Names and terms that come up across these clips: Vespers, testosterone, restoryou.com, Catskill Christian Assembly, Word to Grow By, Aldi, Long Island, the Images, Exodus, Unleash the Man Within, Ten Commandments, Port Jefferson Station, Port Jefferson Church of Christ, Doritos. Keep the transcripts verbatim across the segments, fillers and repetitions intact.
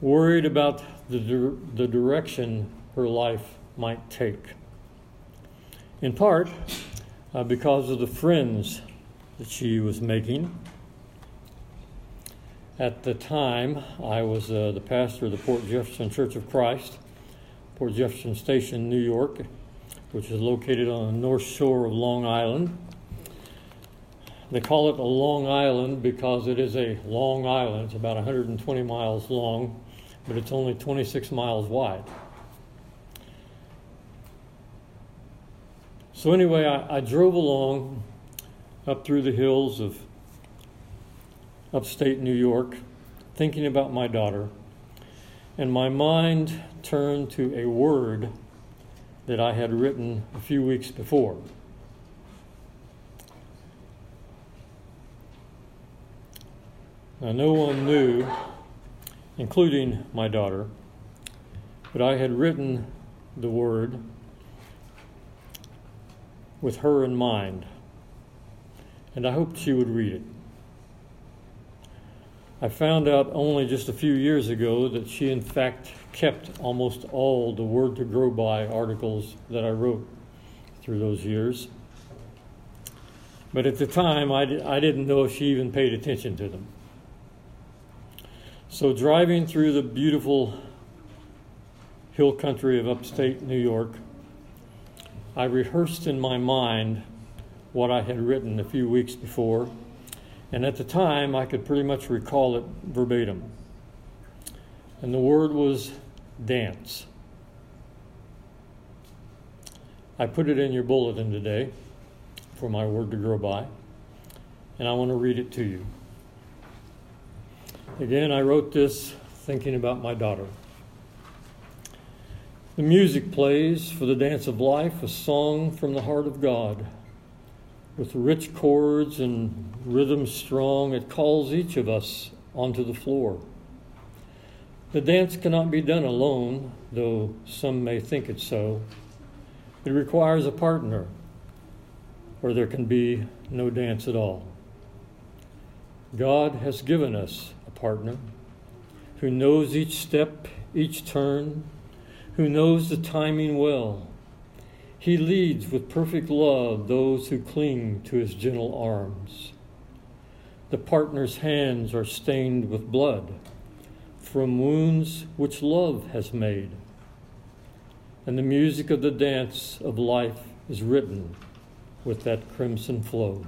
worried about the, the direction her life might take. In part, uh, because of the friends that she was making. At the time, I was uh, the pastor of the Port Jefferson Church of Christ, Port Jefferson Station, New York, which is located on the north shore of Long Island. They call it a Long Island because it is a long island. It's about one hundred twenty miles long, but it's only twenty-six miles wide. So anyway, I, I drove along up through the hills of upstate New York, thinking about my daughter, and my mind turned to a word that I had written a few weeks before. Now, no one knew, including my daughter, but I had written the word with her in mind, and I hoped she would read it. I found out only just a few years ago that she, in fact, kept almost all the Word to Grow By articles that I wrote through those years. But at the time, I, di- I didn't know if she even paid attention to them. So driving through the beautiful hill country of upstate New York, I rehearsed in my mind what I had written a few weeks before. And at the time, I could pretty much recall it verbatim. And the word was dance. I put it in your bulletin today for my Word to Grow By, and I want to read it to you. Again, I wrote this thinking about my daughter. The music plays for the dance of life, a song from the heart of God. With rich chords and rhythms strong, it calls each of us onto the floor. The dance cannot be done alone, though some may think it so. It requires a partner, or there can be no dance at all. God has given us a partner who knows each step, each turn, who knows the timing well. He leads with perfect love those who cling to his gentle arms. The partner's hands are stained with blood from wounds which love has made. And the music of the dance of life is written with that crimson flow.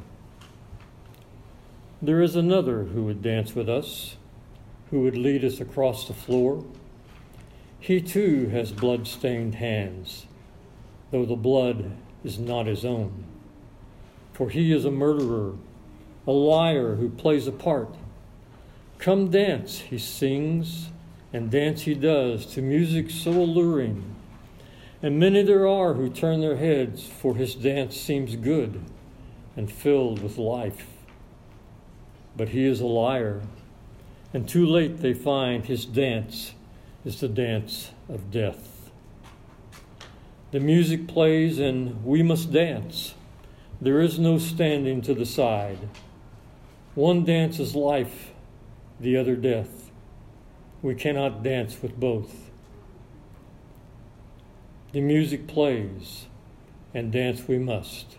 There is another who would dance with us, who would lead us across the floor. He too has blood-stained hands, though the blood is not his own. For he is a murderer, a liar who plays a part. Come dance, he sings, and dance he does to music so alluring. And many there are who turn their heads, for his dance seems good and filled with life. But he is a liar, and too late they find his dance is the dance of death. The music plays and we must dance. There is no standing to the side. One dance is life, the other death. We cannot dance with both. The music plays and dance we must.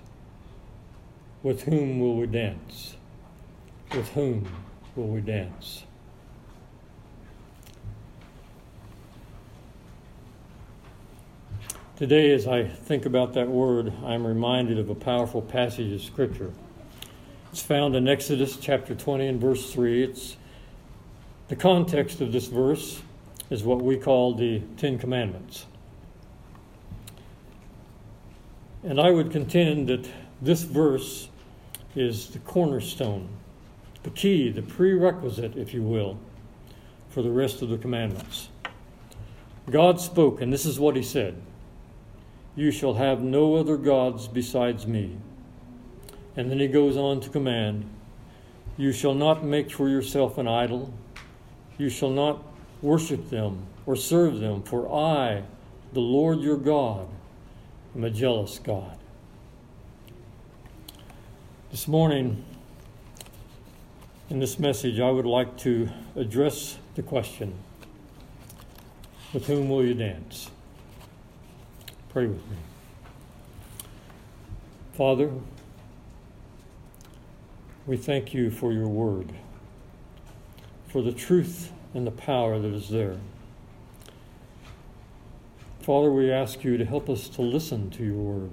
With whom will we dance? With whom will we dance? Today, as I think about that word, I'm reminded of a powerful passage of Scripture. It's found in Exodus chapter twenty and verse three. It's the context of this verse is what we call the Ten Commandments. And I would contend that this verse is the cornerstone, the key, the prerequisite, if you will, for the rest of the commandments. God spoke, and this is what he said. You shall have no other gods besides me. And then he goes on to command, you shall not make for yourself an idol. You shall not worship them or serve them, for I, the Lord your God, am a jealous God. This morning, in this message, I would like to address the question, With whom will you dance? Pray with me. Father, we thank you for your word, for the truth and the power that is there. Father, we ask you to help us to listen to your word.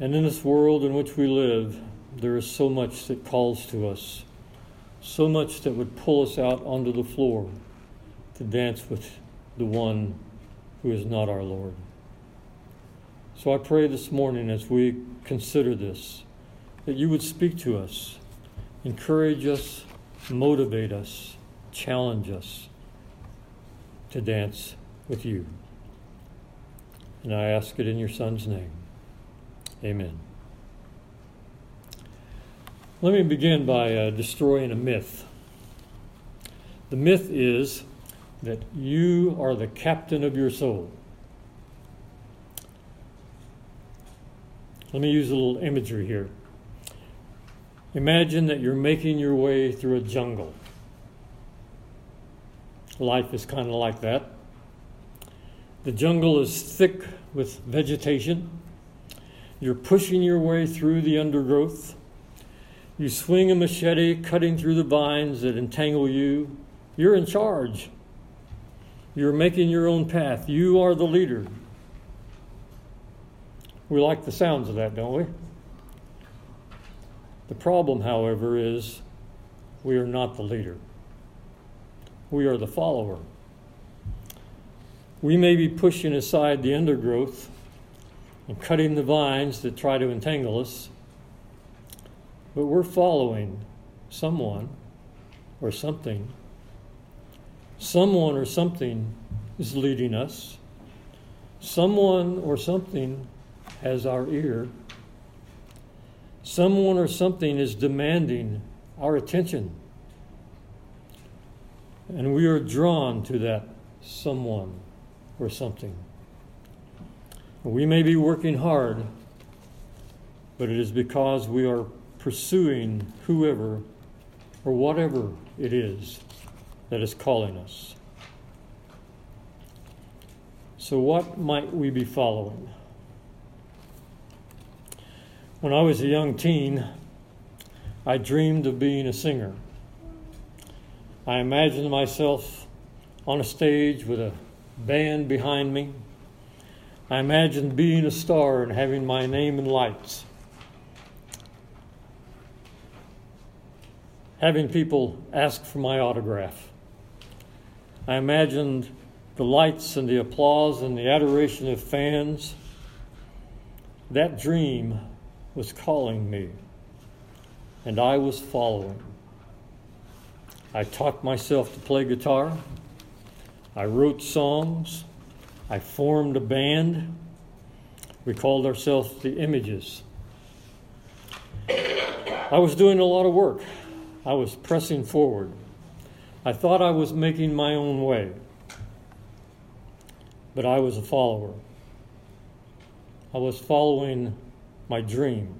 And in this world in which we live, there is so much that calls to us, so much that would pull us out onto the floor to dance with the one who is not our Lord. So I pray this morning as we consider this, that you would speak to us, encourage us, motivate us, challenge us to dance with you. And I ask it in your Son's name. Amen. Let me begin by uh, destroying a myth. The myth is that you are the captain of your soul. Let me use a little imagery here. Imagine that you're making your way through a jungle. Life is kind of like that. The jungle is thick with vegetation. You're pushing your way through the undergrowth. You swing a machete, cutting through the vines that entangle you. You're in charge. You're making your own path. You are the leader. We like the sounds of that, don't we? The problem, however, is we are not the leader. We are the follower. We may be pushing aside the undergrowth and cutting the vines that try to entangle us, but we're following someone or something. Someone or something is leading us. Someone or something has our ear. Someone or something is demanding our attention. And we are drawn to that someone or something. We may be working hard, but it is because we are pursuing whoever or whatever it is that is calling us. So what might we be following? When I was a young teen, I dreamed of being a singer. I imagined myself on a stage with a band behind me. I imagined being a star and having my name in lights. Having people ask for my autograph. I imagined the lights and the applause and the adoration of fans. That dream was calling me, and I was following. I taught myself to play guitar. I wrote songs. I formed a band. We called ourselves the Images. I was doing a lot of work. I was pressing forward. I thought I was making my own way, but I was a follower. I was following my dream.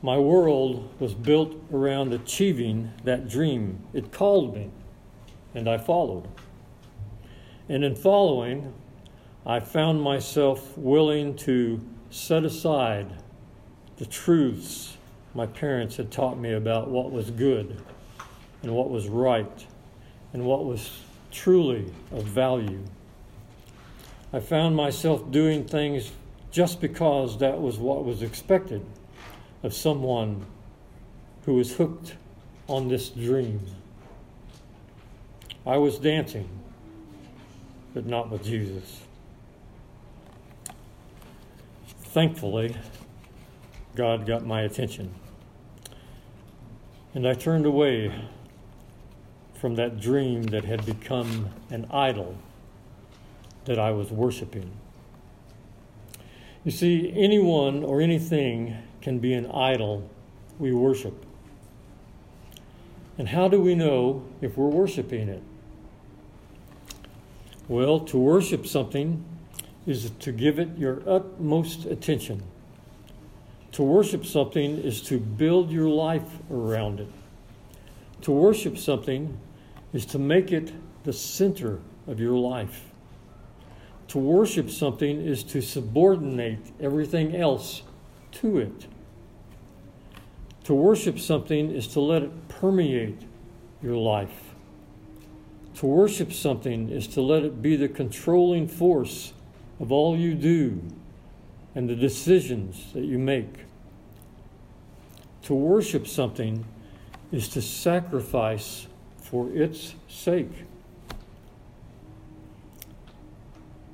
My world was built around achieving that dream. It called me, and I followed. And in following, I found myself willing to set aside the truths my parents had taught me about what was good and what was right and what was truly of value. I found myself doing things just because that was what was expected of someone who was hooked on this dream. I was dancing, but not with Jesus. Thankfully, God got my attention, and I turned away from that dream that had become an idol that I was worshiping. You see, anyone or anything can be an idol we worship. And how do we know if we're worshiping it? Well, to worship something is to give it your utmost attention. To worship something is to build your life around it. To worship something is to make it the center of your life. To worship something is to subordinate everything else to it. To worship something is to let it permeate your life. To worship something is to let it be the controlling force of all you do and the decisions that you make. To worship something is to sacrifice for its sake.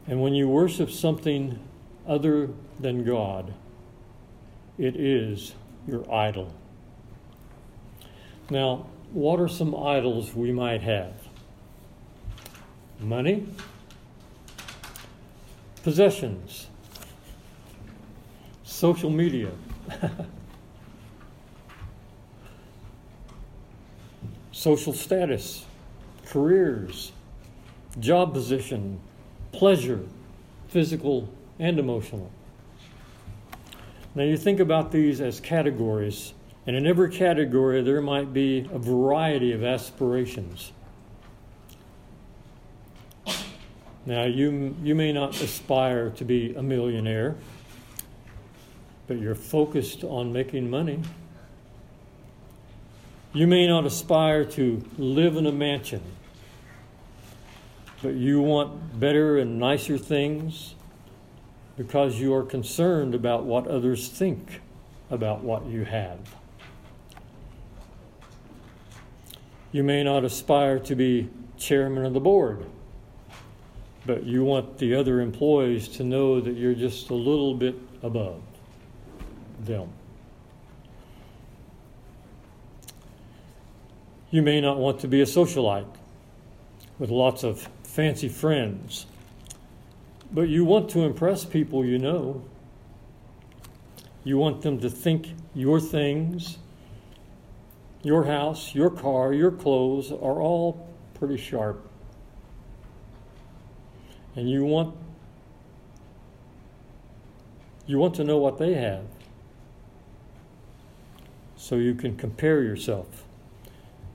And when you worship something other than God, it is your idol. Now, what are some idols we might have? Money, possessions, social media, social status, careers, job position, pleasure, physical and emotional. Now you think about these as categories, and in every category there might be a variety of aspirations. Now you, you may not aspire to be a millionaire, but you're focused on making money. You may not aspire to live in a mansion, but you want better and nicer things because you are concerned about what others think about what you have. You may not aspire to be chairman of the board, but you want the other employees to know that you're just a little bit above them. You may not want to be a socialite with lots of fancy friends, but you want to impress people you know. You want them to think your things, your house, your car, your clothes are all pretty sharp. And you want you want to know what they have so you can compare yourself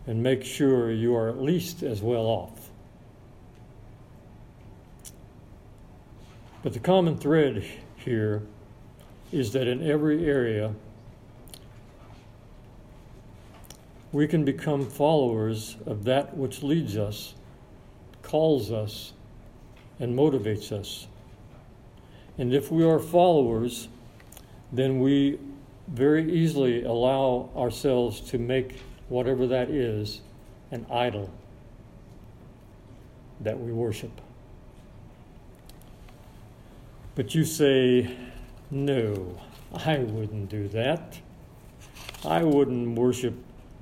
and make sure you are at least as well off. But the common thread here is that in every area, we can become followers of that which leads us, calls us, and motivates us. And if we are followers, then we very easily allow ourselves to make whatever that is an idol that we worship. But you say, no, I wouldn't do that. I wouldn't worship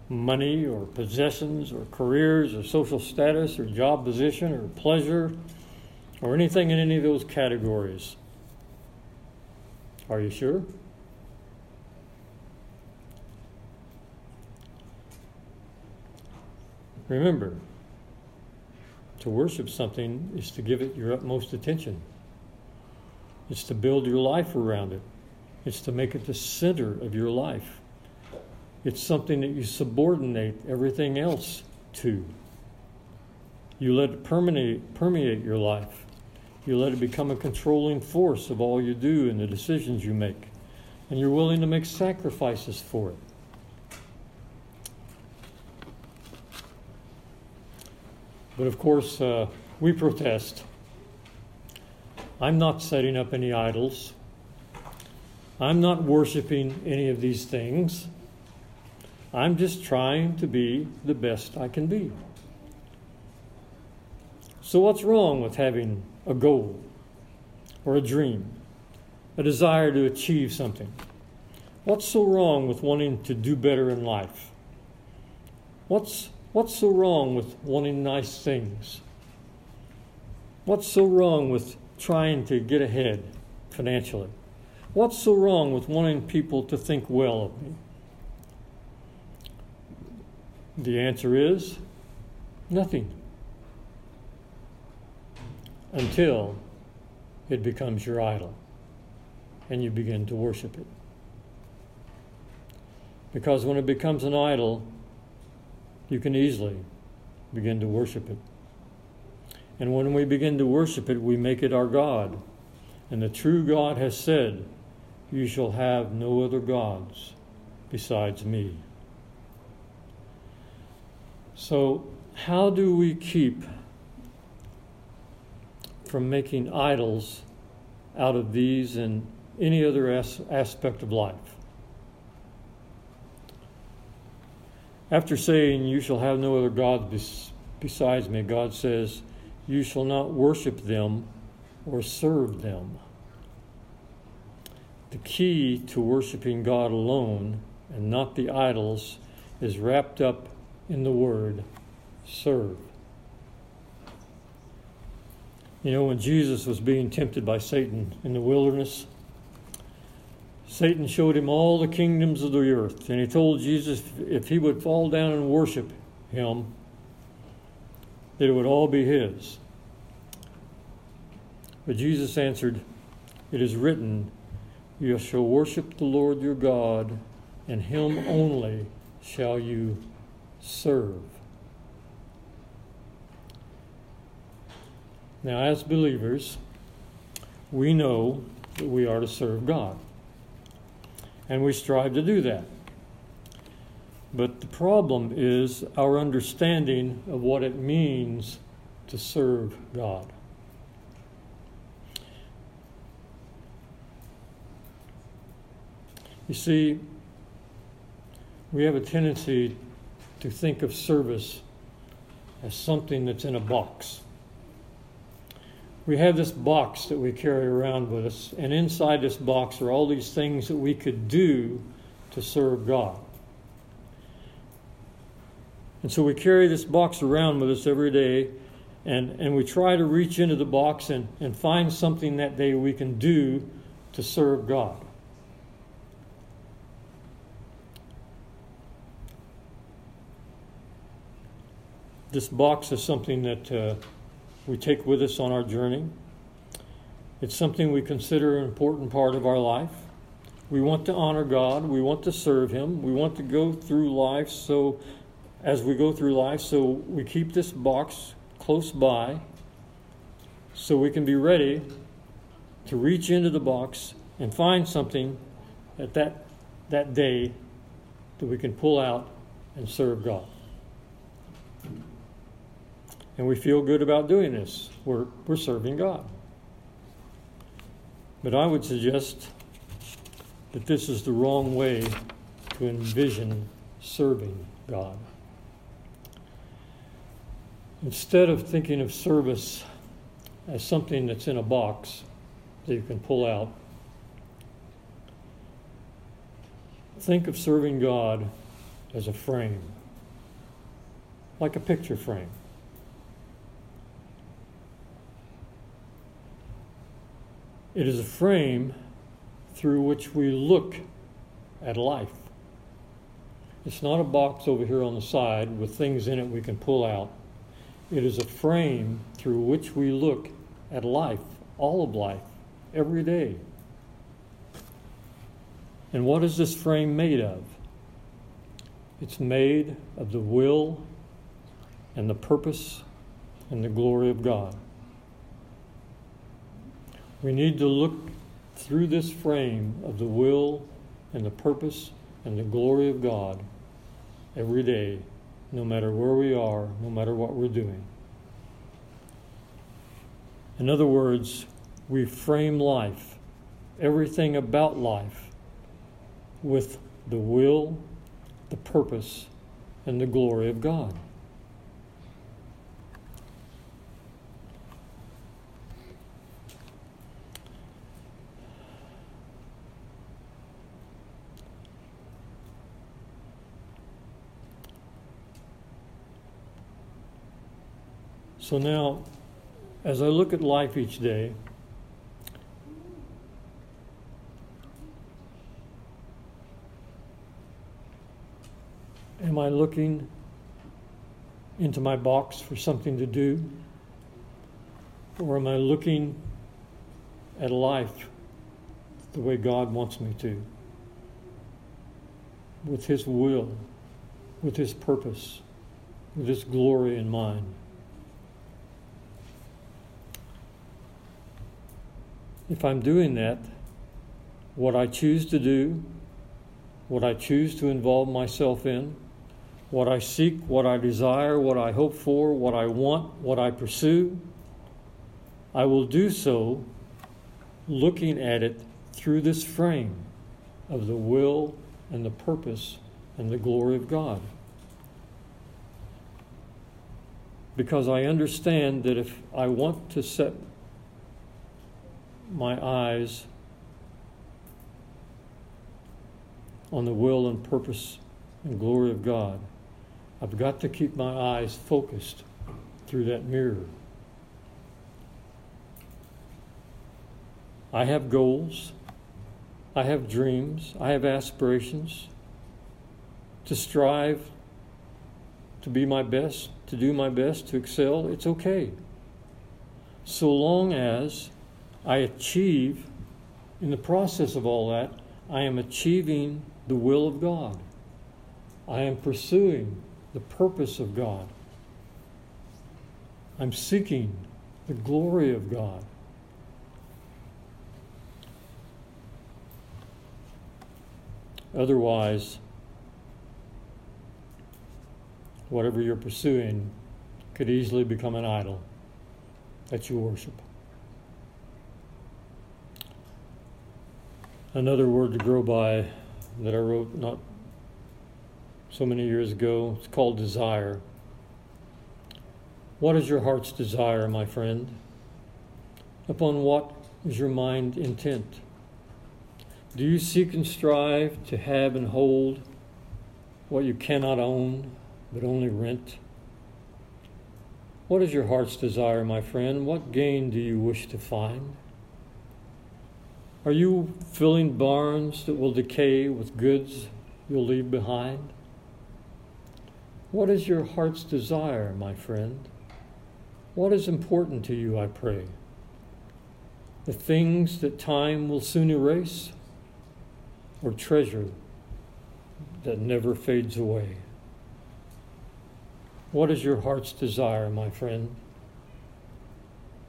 money or possessions or careers or social status or job position or pleasure or anything in any of those categories. Are you sure? Remember, to worship something is to give it your utmost attention. It's to build your life around it. It's to make it the center of your life. It's something that you subordinate everything else to. You let it permeate, permeate your life. You let it become a controlling force of all you do and the decisions you make. And you're willing to make sacrifices for it. But of course, uh, we protest. I'm not setting up any idols. I'm not worshiping any of these things. I'm just trying to be the best I can be. So what's wrong with having a goal or a dream, a desire to achieve something? What's so wrong with wanting to do better in life? What's, what's so wrong with wanting nice things? What's so wrong with trying to get ahead financially? What's so wrong with wanting people to think well of me? The answer is nothing, until it becomes your idol and you begin to worship it. Because when it becomes an idol, you can easily begin to worship it. And when we begin to worship it, we make it our God. And the true God has said, "You shall have no other gods besides me." So how do we keep from making idols out of these and any other as- aspect of life? After saying, "You shall have no other gods bes- besides me," God says, "You shall not worship them or serve them." The key to worshiping God alone and not the idols is wrapped up in the word serve. You know, when Jesus was being tempted by Satan in the wilderness, Satan showed him all the kingdoms of the earth, and he told Jesus if he would fall down and worship him, that it would all be his. But Jesus answered, "It is written, you shall worship the Lord your God, and him only shall you serve." Now, as believers, we know that we are to serve God, and we strive to do that. But the problem is our understanding of what it means to serve God. You see, we have a tendency to think of service as something that's in a box. We have this box that we carry around with us, and inside this box are all these things that we could do to serve God. And so we carry this box around with us every day, and, and we try to reach into the box and, and find something that day we can do to serve God. This box is something that uh, we take with us on our journey. It's something we consider an important part of our life. We want to honor God. We want to serve Him. We want to go through life so, as we go through life, so we keep this box close by so we can be ready to reach into the box and find something at that, that day that we can pull out and serve God. And we feel good about doing this. We're, we're serving God. But I would suggest that this is the wrong way to envision serving God. Instead of thinking of service as something that's in a box that you can pull out, think of serving God as a frame, like a picture frame. It is a frame through which we look at life. It's not a box over here on the side with things in it we can pull out. It is a frame through which we look at life, all of life, every day. And what is this frame made of? It's made of the will and the purpose and the glory of God. We need to look through this frame of the will and the purpose and the glory of God every day, no matter where we are, no matter what we're doing. In other words, we frame life, everything about life, with the will, the purpose, and the glory of God. So now, as I look at life each day, am I looking into my box for something to do? Or am I looking at life the way God wants me to? With His will, with His purpose, this glory in mind. If I'm doing that, what I choose to do, what I choose to involve myself in, what I seek, what I desire, what I hope for, what I want, what I pursue, I will do so looking at it through this frame of the will and the purpose and the glory of God. Because I understand that if I want to set my eyes on the will and purpose and glory of God, I've got to keep my eyes focused through that mirror. I have goals, I have dreams, I have aspirations to strive to be my best, to do my best, to excel. It's okay, so long as I achieve, in the process of all that, I am achieving the will of God. I am pursuing the purpose of God. I'm seeking the glory of God. Otherwise, whatever you're pursuing could easily become an idol that you worship. Another word to grow by that I wrote not so many years ago, it's called desire. What is your heart's desire, my friend? Upon what is your mind intent? Do you seek and strive to have and hold what you cannot own, but only rent? What is your heart's desire, my friend? What gain do you wish to find? Are you filling barns that will decay with goods you'll leave behind? What is your heart's desire, my friend? What is important to you, I pray? The things that time will soon erase, or treasure that never fades away? What is your heart's desire, my friend?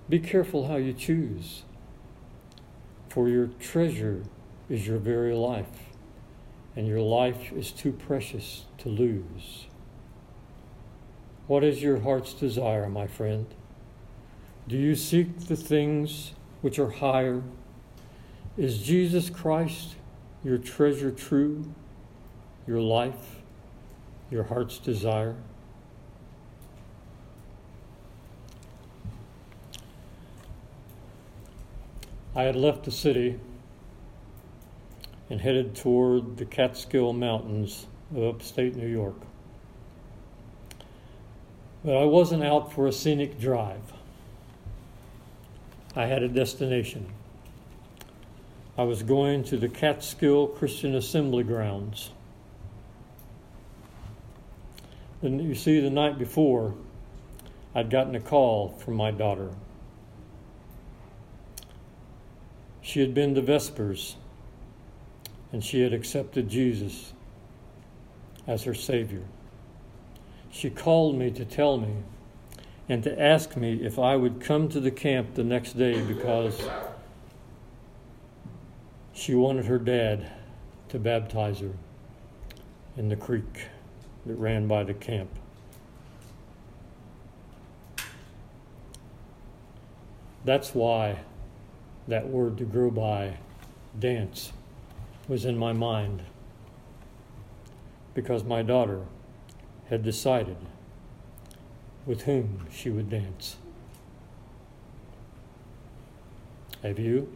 Be careful how you choose. For your treasure is your very life, and your life is too precious to lose. What is your heart's desire, my friend? Do you seek the things which are higher? Is Jesus Christ your treasure true, your life, your heart's desire? I had left the city and headed toward the Catskill Mountains of upstate New York. But I wasn't out for a scenic drive. I had a destination. I was going to the Catskill Christian Assembly grounds. And you see, the night before, I'd gotten a call from my daughter. She had been to Vespers, and she had accepted Jesus as her Savior. She called me to tell me and to ask me if I would come to the camp the next day because she wanted her dad to baptize her in the creek that ran by the camp. That's why that word to grow by, dance, was in my mind, because my daughter had decided with whom she would dance. Have you?